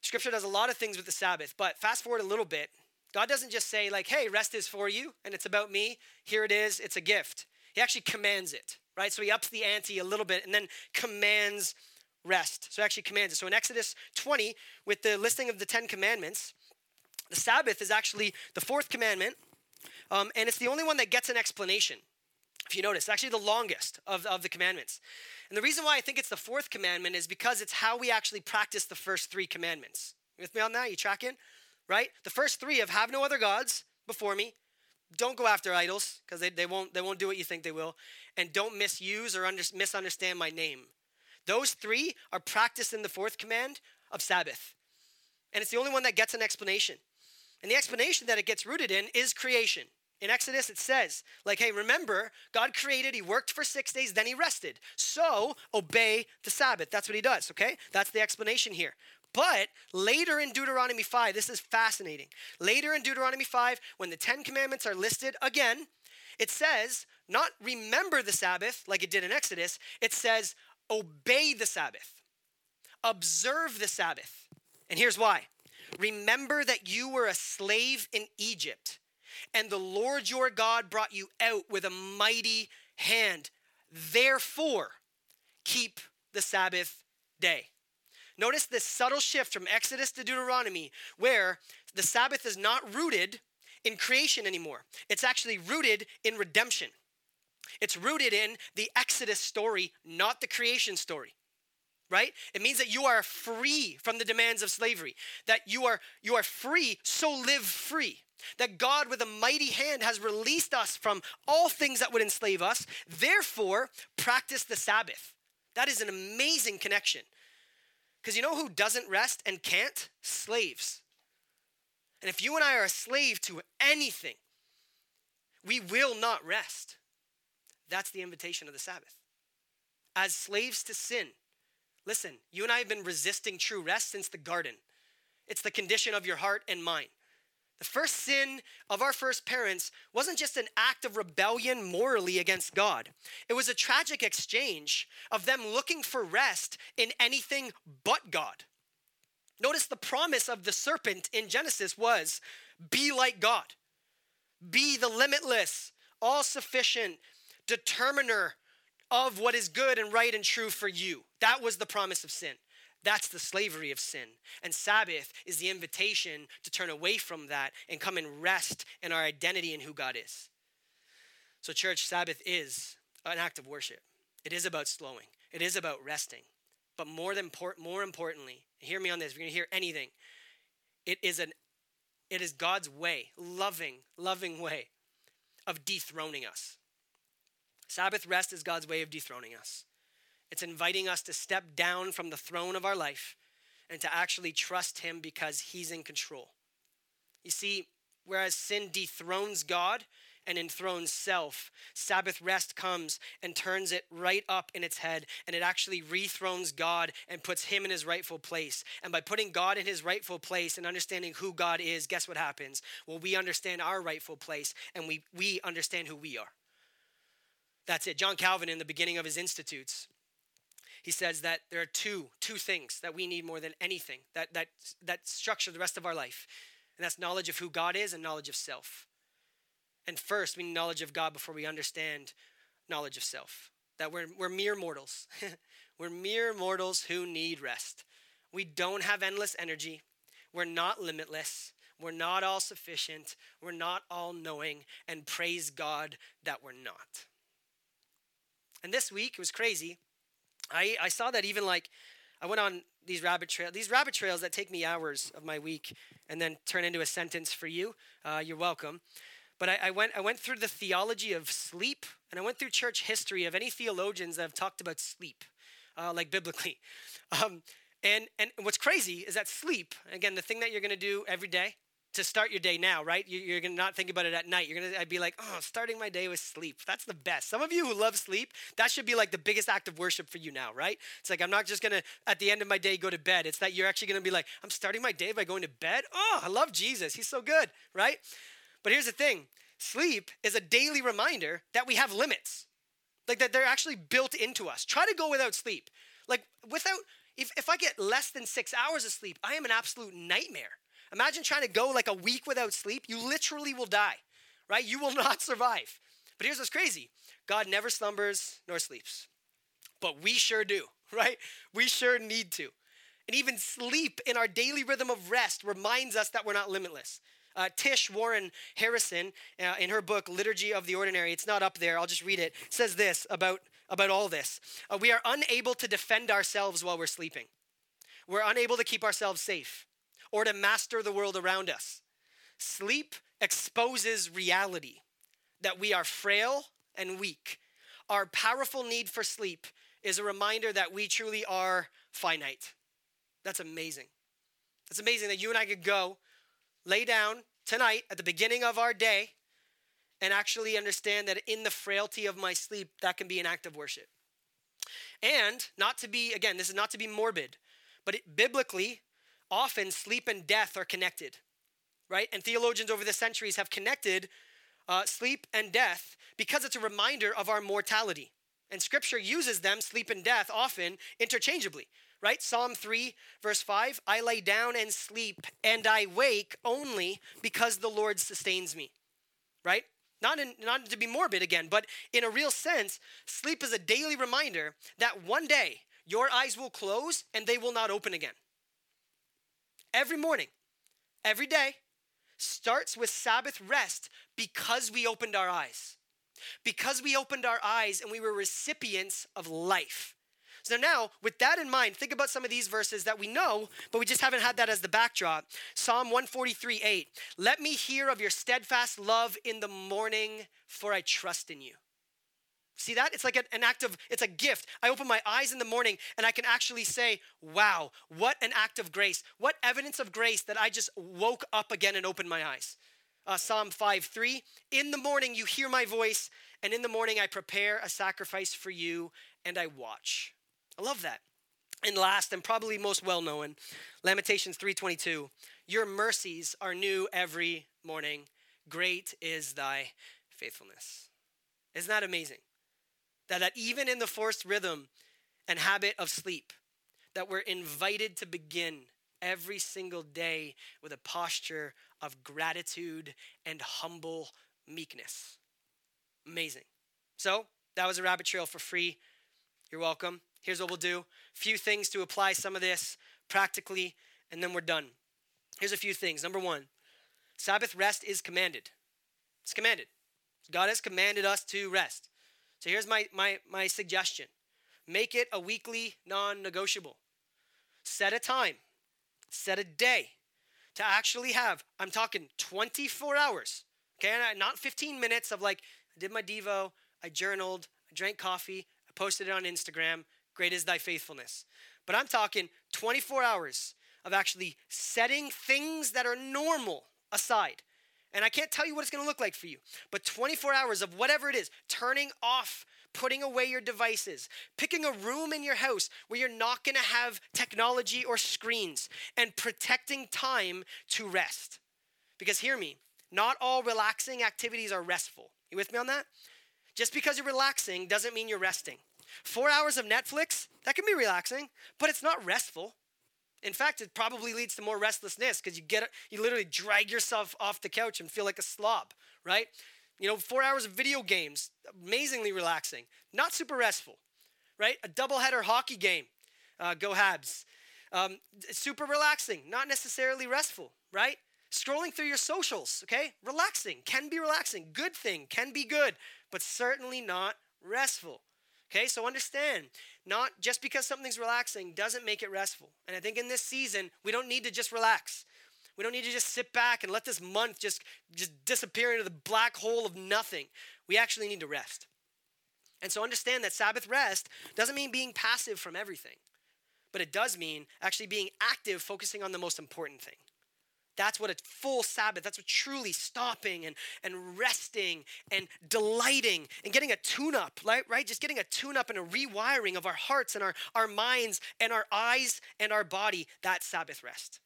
Scripture does a lot of things with the Sabbath. But fast forward a little bit. God doesn't just say, like, hey, rest is for you and it's about me. Here it is. It's a gift. He actually commands it, right? So he ups the ante a little bit and then commands rest. So he actually commands it. So in Exodus twenty, with the listing of the Ten Commandments, the Sabbath is actually the fourth commandment. Um, and it's the only one that gets an explanation, if you notice. It's actually the longest of, of the commandments. And the reason why I think it's the fourth commandment is because it's how we actually practice the first three commandments. You with me on that? You tracking? Right? The first three of have no other gods before me, don't go after idols, because they, they, won't, they won't do what you think they will, and don't misuse or under, misunderstand my name. Those three are practiced in the fourth command of Sabbath. And it's the only one that gets an explanation. And the explanation that it gets rooted in is creation. In Exodus, it says, like, hey, remember, God created, he worked for six days, then he rested. So obey the Sabbath. That's what he does, okay? That's the explanation here. But later in Deuteronomy five, this is fascinating. Later in Deuteronomy five, when the Ten Commandments are listed again, it says, not remember the Sabbath like it did in Exodus. It says, obey the Sabbath. Observe the Sabbath. And here's why. Remember that you were a slave in Egypt, and the Lord your God brought you out with a mighty hand. Therefore, keep the Sabbath day. Notice this subtle shift from Exodus to Deuteronomy, where the Sabbath is not rooted in creation anymore. It's actually rooted in redemption. It's rooted in the Exodus story, not the creation story. Right? It means that you are free from the demands of slavery, that you are you are free, so live free, that God with a mighty hand has released us from all things that would enslave us. Therefore, practice the Sabbath. That is an amazing connection. Because you know who doesn't rest and can't? Slaves. And if you and I are a slave to anything, we will not rest. That's the invitation of the Sabbath. As slaves to sin, listen, you and I have been resisting true rest since the garden. It's the condition of your heart and mine. The first sin of our first parents wasn't just an act of rebellion morally against God. It was a tragic exchange of them looking for rest in anything but God. Notice the promise of the serpent in Genesis was, be like God. Be the limitless, all-sufficient determiner of what is good and right and true for you. That was the promise of sin. That's the slavery of sin. And Sabbath is the invitation to turn away from that and come and rest in our identity in who God is. So church, Sabbath is an act of worship. It is about slowing. It is about resting. But more than more importantly, hear me on this, if you're gonna hear anything, it is an it is God's way, loving, loving way of dethroning us. Sabbath rest is God's way of dethroning us. It's inviting us to step down from the throne of our life and to actually trust him because he's in control. You see, whereas sin dethrones God and enthrones self, Sabbath rest comes and turns it right up in its head, and it actually rethrones God and puts him in his rightful place. And by putting God in his rightful place and understanding who God is, guess what happens? Well, we understand our rightful place, and we, we understand who we are. That's it. John Calvin, in the beginning of his Institutes, he says that there are two, two things that we need more than anything that, that, that structure the rest of our life. And that's knowledge of who God is and knowledge of self. And first, we need knowledge of God before we understand knowledge of self. That we're, we're mere mortals. We're mere mortals who need rest. We don't have endless energy. We're not limitless. We're not all sufficient. We're not all knowing. And praise God that we're not. And this week, it was crazy. I, I saw that even like, I went on these rabbit trails, these rabbit trails that take me hours of my week and then turn into a sentence for you. Uh, you're welcome. But I, I went I went through the theology of sleep, and I went through church history of any theologians that have talked about sleep, uh, like biblically. Um, and, and what's crazy is that sleep, again, the thing that you're going to do every day, to start your day now, right? You're going to not think about it at night. You're going to be like, oh, starting my day with sleep. That's the best. Some of you who love sleep, that should be like the biggest act of worship for you now, right? It's like, I'm not just going to, at the end of my day, go to bed. It's that you're actually going to be like, I'm starting my day by going to bed. Oh, I love Jesus. He's so good, right? But here's the thing. Sleep is a daily reminder that we have limits. Like that they're actually built into us. Try to go without sleep. Like without, if, if I get less than six hours of sleep, I am an absolute nightmare. Imagine trying to go like a week without sleep. You literally will die, right? You will not survive. But here's what's crazy. God never slumbers nor sleeps. But we sure do, right? We sure need to. And even sleep in our daily rhythm of rest reminds us that we're not limitless. Uh, Tish Warren Harrison, uh, in her book, Liturgy of the Ordinary, it's not up there, I'll just read it, says this about, about all this. Uh, we are unable to defend ourselves while we're sleeping. We're unable to keep ourselves safe or to master the world around us. Sleep exposes reality, that we are frail and weak. Our powerful need for sleep is a reminder that we truly are finite. That's amazing. It's amazing that you and I could go lay down tonight at the beginning of our day and actually understand that in the frailty of my sleep, that can be an act of worship. And not to be, again, this is not to be morbid, but it, biblically, often sleep and death are connected, right? And theologians over the centuries have connected uh, sleep and death because it's a reminder of our mortality. And Scripture uses them, sleep and death, often interchangeably, right? Psalm three, verse five, I lay down and sleep, and I wake only because the Lord sustains me, right? Not, in, not to be morbid again, but in a real sense, sleep is a daily reminder that one day your eyes will close and they will not open again. Every morning, every day starts with Sabbath rest because we opened our eyes. Because we opened our eyes and we were recipients of life. So now, with that in mind, think about some of these verses that we know, but we just haven't had that as the backdrop. Psalm one forty-three, eight, let me hear of your steadfast love in the morning, for I trust in you. See that? It's like an act of, it's a gift. I open my eyes in the morning and I can actually say, wow, what an act of grace. What evidence of grace that I just woke up again and opened my eyes. Uh, Psalm five three, in the morning you hear my voice, and in the morning I prepare a sacrifice for you, and I watch. I love that. And last, and probably most well-known, Lamentations three twenty-two, your mercies are new every morning. Great is thy faithfulness. Isn't that amazing? That, that even in the forced rhythm and habit of sleep, that we're invited to begin every single day with a posture of gratitude and humble meekness. Amazing. So that was a rabbit trail for free. You're welcome. Here's what we'll do. Few things to apply some of this practically, and then we're done. Here's a few things. Number one, Sabbath rest is commanded. It's commanded. God has commanded us to rest. So here's my, my, my suggestion. Make it a weekly non-negotiable. Set a time, set a day to actually have, I'm talking twenty-four hours, okay? Not fifteen minutes of like, I did my Devo, I journaled, I drank coffee, I posted it on Instagram, great is thy faithfulness. But I'm talking twenty-four hours of actually setting things that are normal aside. And I can't tell you what it's going to look like for you, but twenty-four hours of whatever it is, turning off, putting away your devices, picking a room in your house where you're not going to have technology or screens, and protecting time to rest. Because hear me, not all relaxing activities are restful. You with me on that? Just because you're relaxing doesn't mean you're resting. Four hours of Netflix, that can be relaxing, but it's not restful. In fact, it probably leads to more restlessness because you get you literally drag yourself off the couch and feel like a slob, right? You know, four hours of video games, amazingly relaxing, not super restful, right? A doubleheader hockey game, uh, go Habs, um, super relaxing, not necessarily restful, right? Scrolling through your socials, okay? Relaxing, can be relaxing, good thing, can be good, but certainly not restful. Okay, so understand, not just because something's relaxing doesn't make it restful. And I think in this season, we don't need to just relax. We don't need to just sit back and let this month just, just disappear into the black hole of nothing. We actually need to rest. And so understand that Sabbath rest doesn't mean being passive from everything, but it does mean actually being active, focusing on the most important thing. That's what a full Sabbath, that's what truly stopping and, and resting and delighting and getting a tune-up, right? right? Just getting a tune-up and a rewiring of our hearts and our, our minds and our eyes and our body, that's Sabbath rest.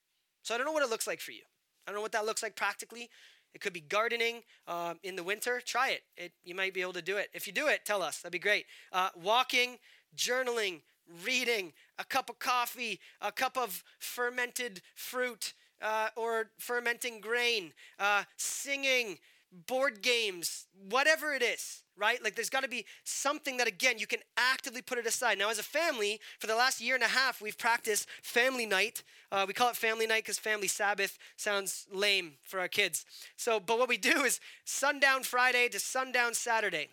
So I don't know what it looks like for you. I don't know what that looks like practically. It could be gardening uh, in the winter. Try it. it. You might be able to do it. If you do it, tell us. That'd be great. Uh, walking, journaling, reading, a cup of coffee, a cup of fermented fruit, Uh, or fermenting grain, uh, singing, board games, whatever it is, right? Like there's got to be something that, again, you can actively put it aside. Now, as a family, for the last year and a half, we've practiced family night. Uh, we call it family night because family Sabbath sounds lame for our kids. So, but what we do is sundown Friday to sundown Saturday.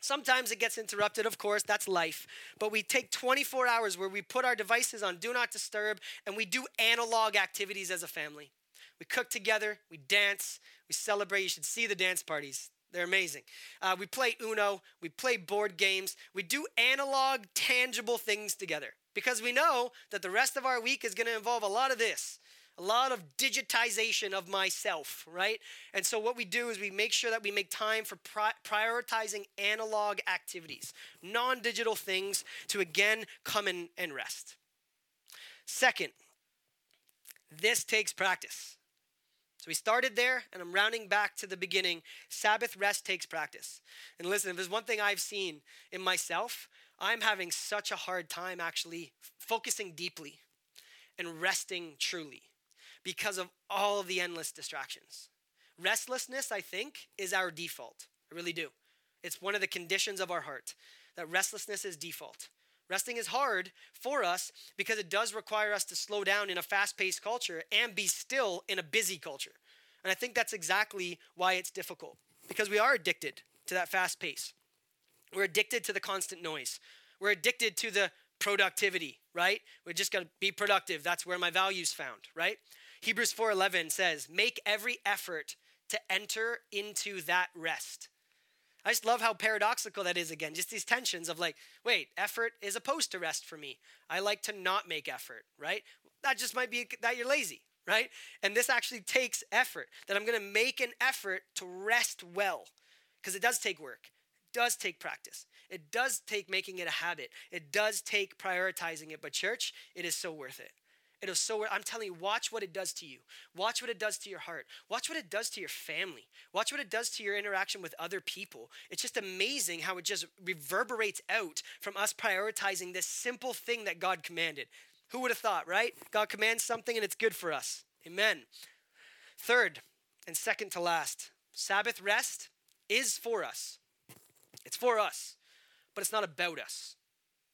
Sometimes it gets interrupted, of course, that's life. But we take twenty-four hours where we put our devices on do not disturb, and we do analog activities as a family. We cook together, we dance, we celebrate. You should see the dance parties. They're amazing. Uh, we play Uno, we play board games. We do analog, tangible things together because we know that the rest of our week is going to involve a lot of this, a lot of digitization of myself, right? And so what we do is we make sure that we make time for pri- prioritizing analog activities, non-digital things to, again, come in and rest. Second, this takes practice. So we started there, and I'm rounding back to the beginning. Sabbath rest takes practice. And listen, if there's one thing I've seen in myself, I'm having such a hard time actually focusing deeply and resting truly because of all of the endless distractions. Restlessness, I think, is our default. I really do. It's one of the conditions of our heart, that restlessness is default. Resting is hard for us because it does require us to slow down in a fast-paced culture and be still in a busy culture. And I think that's exactly why it's difficult, because we are addicted to that fast pace. We're addicted to the constant noise. We're addicted to the productivity, right? We're just going to be productive. That's where my value's found, right? Hebrews four eleven says, make every effort to enter into that rest. I just love how paradoxical that is again, just these tensions of like, wait, effort is opposed to rest for me. I like to not make effort, right? That just might be that you're lazy, right? And this actually takes effort, that I'm going to make an effort to rest well, because it does take work. It does take practice. It does take making it a habit. It does take prioritizing it. But church, it is so worth it. It is so worth it. I'm telling you, watch what it does to you. Watch what it does to your heart. Watch what it does to your family. Watch what it does to your interaction with other people. It's just amazing how it just reverberates out from us prioritizing this simple thing that God commanded. Who would have thought, right? God commands something and it's good for us. Amen. Third and second to last, Sabbath rest is for us. It's for us, but it's not about us.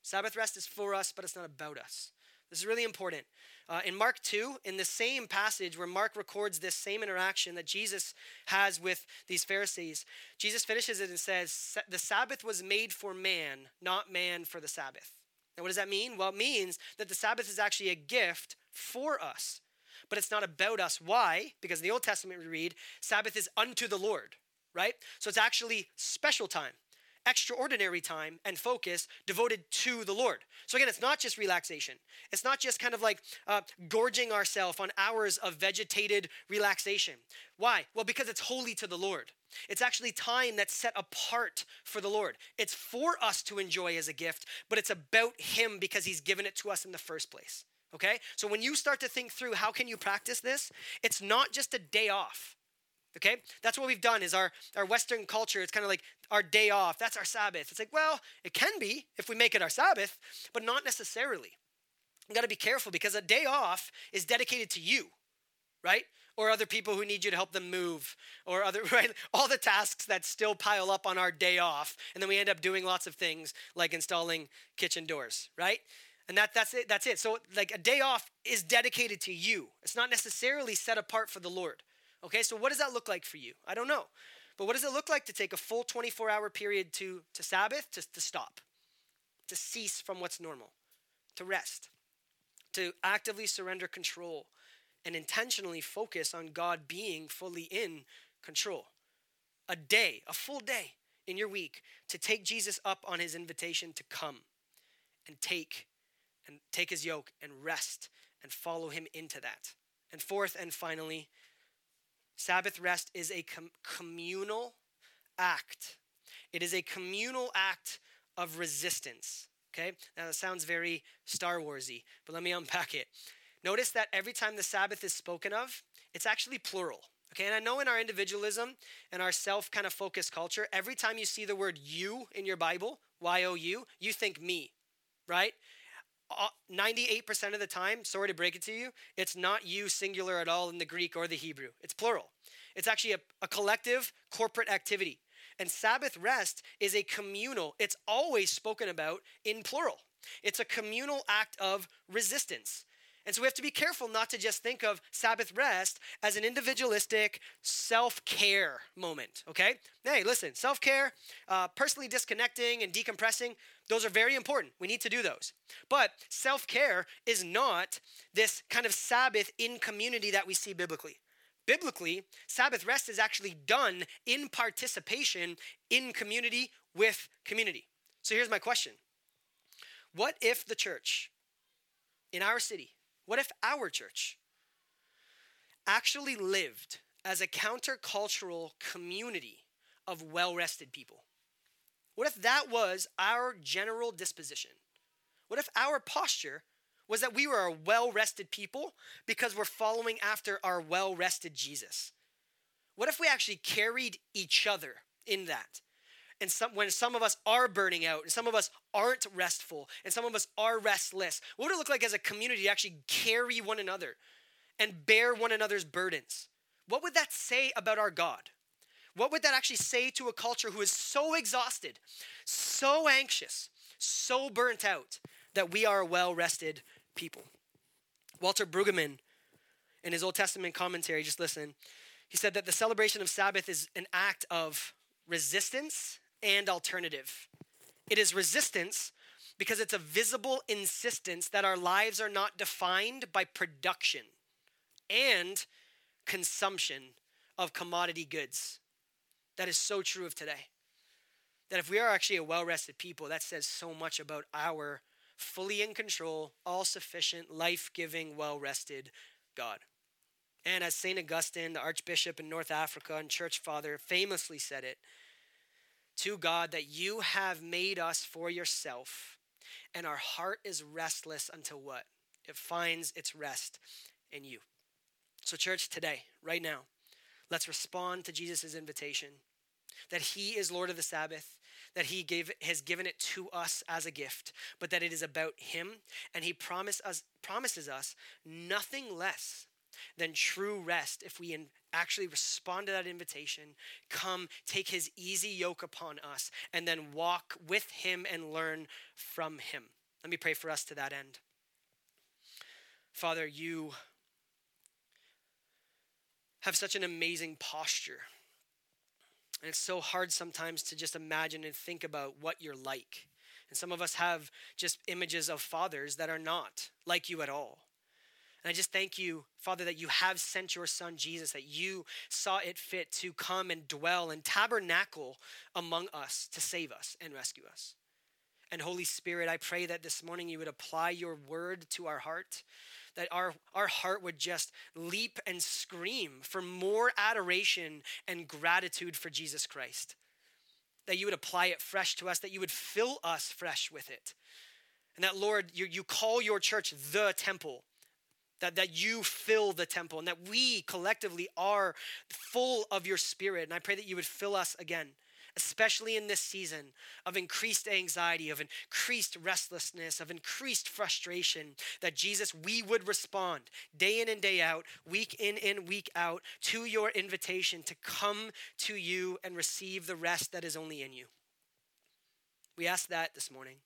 Sabbath rest is for us, but it's not about us. This is really important. Uh, in Mark two, in the same passage where Mark records this same interaction that Jesus has with these Pharisees, Jesus finishes it and says, the Sabbath was made for man, not man for the Sabbath. Now, what does that mean? Well, it means that the Sabbath is actually a gift for us, but it's not about us. Why? Because in the Old Testament we read, Sabbath is unto the Lord, right? So it's actually special time, extraordinary time and focus devoted to the Lord. So again, it's not just relaxation. It's not just kind of like uh, gorging ourselves on hours of vegetated relaxation. Why? Well, because it's holy to the Lord. It's actually time that's set apart for the Lord. It's for us to enjoy as a gift, but it's about Him because He's given it to us in the first place. Okay? So when you start to think through how can you practice this, it's not just a day off. Okay, that's what we've done is our, our Western culture, it's kind of like our day off, that's our Sabbath. It's like, well, it can be if we make it our Sabbath, but not necessarily. You got to be careful because a day off is dedicated to you, right? Or other people who need you to help them move or other, right? All the tasks that still pile up on our day off. And then we end up doing lots of things like installing kitchen doors, right? And that that's it. That's it. So like a day off is dedicated to you. It's not necessarily set apart for the Lord. Okay, so what does that look like for you? I don't know. But what does it look like to take a full twenty-four hour period to, to Sabbath, to, to stop, to cease from what's normal, to rest, to actively surrender control and intentionally focus on God being fully in control? A day, a full day in your week to take Jesus up on His invitation to come and take and take His yoke and rest and follow Him into that. And fourth and finally, Sabbath rest is a com- communal act. It is a communal act of resistance, okay? Now, that sounds very Star Wars-y, but let me unpack it. Notice that every time the Sabbath is spoken of, it's actually plural, okay? And I know in our individualism and our self kind of focused culture, every time you see the word you in your Bible, Y O U, you think me, right? ninety-eight percent of the time, sorry to break it to you, it's not you singular at all in the Greek or the Hebrew. It's plural. It's actually a, a collective corporate activity. And Sabbath rest is a communal. It's always spoken about in plural. It's a communal act of resistance. And so we have to be careful not to just think of Sabbath rest as an individualistic self-care moment, okay? Hey, listen, self-care, uh, personally disconnecting and decompressing, those are very important. We need to do those. But self-care is not this kind of Sabbath in community that we see biblically. Biblically, Sabbath rest is actually done in participation in community with community. So here's my question. What if the church in our city, what if our church actually lived as a countercultural community of well-rested people? What if that was our general disposition? What if our posture was that we were a well-rested people because we're following after our well-rested Jesus? What if we actually carried each other in that? And some, when some of us are burning out, and some of us aren't restful, and some of us are restless, what would it look like as a community to actually carry one another and bear one another's burdens? What would that say about our God? What would that actually say to a culture who is so exhausted, so anxious, so burnt out that we are a well-rested people? Walter Brueggemann, in his Old Testament commentary, just listen, he said that the celebration of Sabbath is an act of resistance and alternative. It is resistance because it's a visible insistence that our lives are not defined by production and consumption of commodity goods. That is so true of today. That if we are actually a well-rested people, that says so much about our fully in control, all-sufficient, life-giving, well-rested God. And as Saint Augustine, the Archbishop in North Africa and Church Father, famously said it, to God that you have made us for yourself, and our heart is restless until what? It finds its rest in you. So church, today, right now, let's respond to Jesus' invitation that he is Lord of the Sabbath, that he gave, has given it to us as a gift, but that it is about him, and he promise us, promises us nothing less than true rest if we in actually respond to that invitation, come take his easy yoke upon us, and then walk with him and learn from him. Let me pray for us to that end. Father, you have such an amazing posture. And it's so hard sometimes to just imagine and think about what you're like. And some of us have just images of fathers that are not like you at all. And I just thank you, Father, that you have sent your son, Jesus, that you saw it fit to come and dwell and tabernacle among us to save us and rescue us. And Holy Spirit, I pray that this morning you would apply your word to our heart, that our, our heart would just leap and scream for more adoration and gratitude for Jesus Christ, that you would apply it fresh to us, that you would fill us fresh with it. And that, Lord, you, you call your church the temple, That, that you fill the temple and that we collectively are full of your spirit. And I pray that you would fill us again, especially in this season of increased anxiety, of increased restlessness, of increased frustration, that Jesus, we would respond day in and day out, week in and week out to your invitation to come to you and receive the rest that is only in you. We ask that this morning.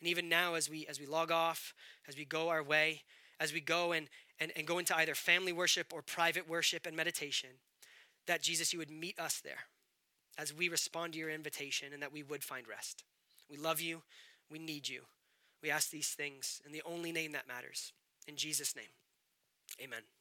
And even now as we as we log off, as we go our way, as we go and, and, and go into either family worship or private worship and meditation, that Jesus, you would meet us there as we respond to your invitation and that we would find rest. We love you. We need you. We ask these things in the only name that matters. In Jesus' name, amen.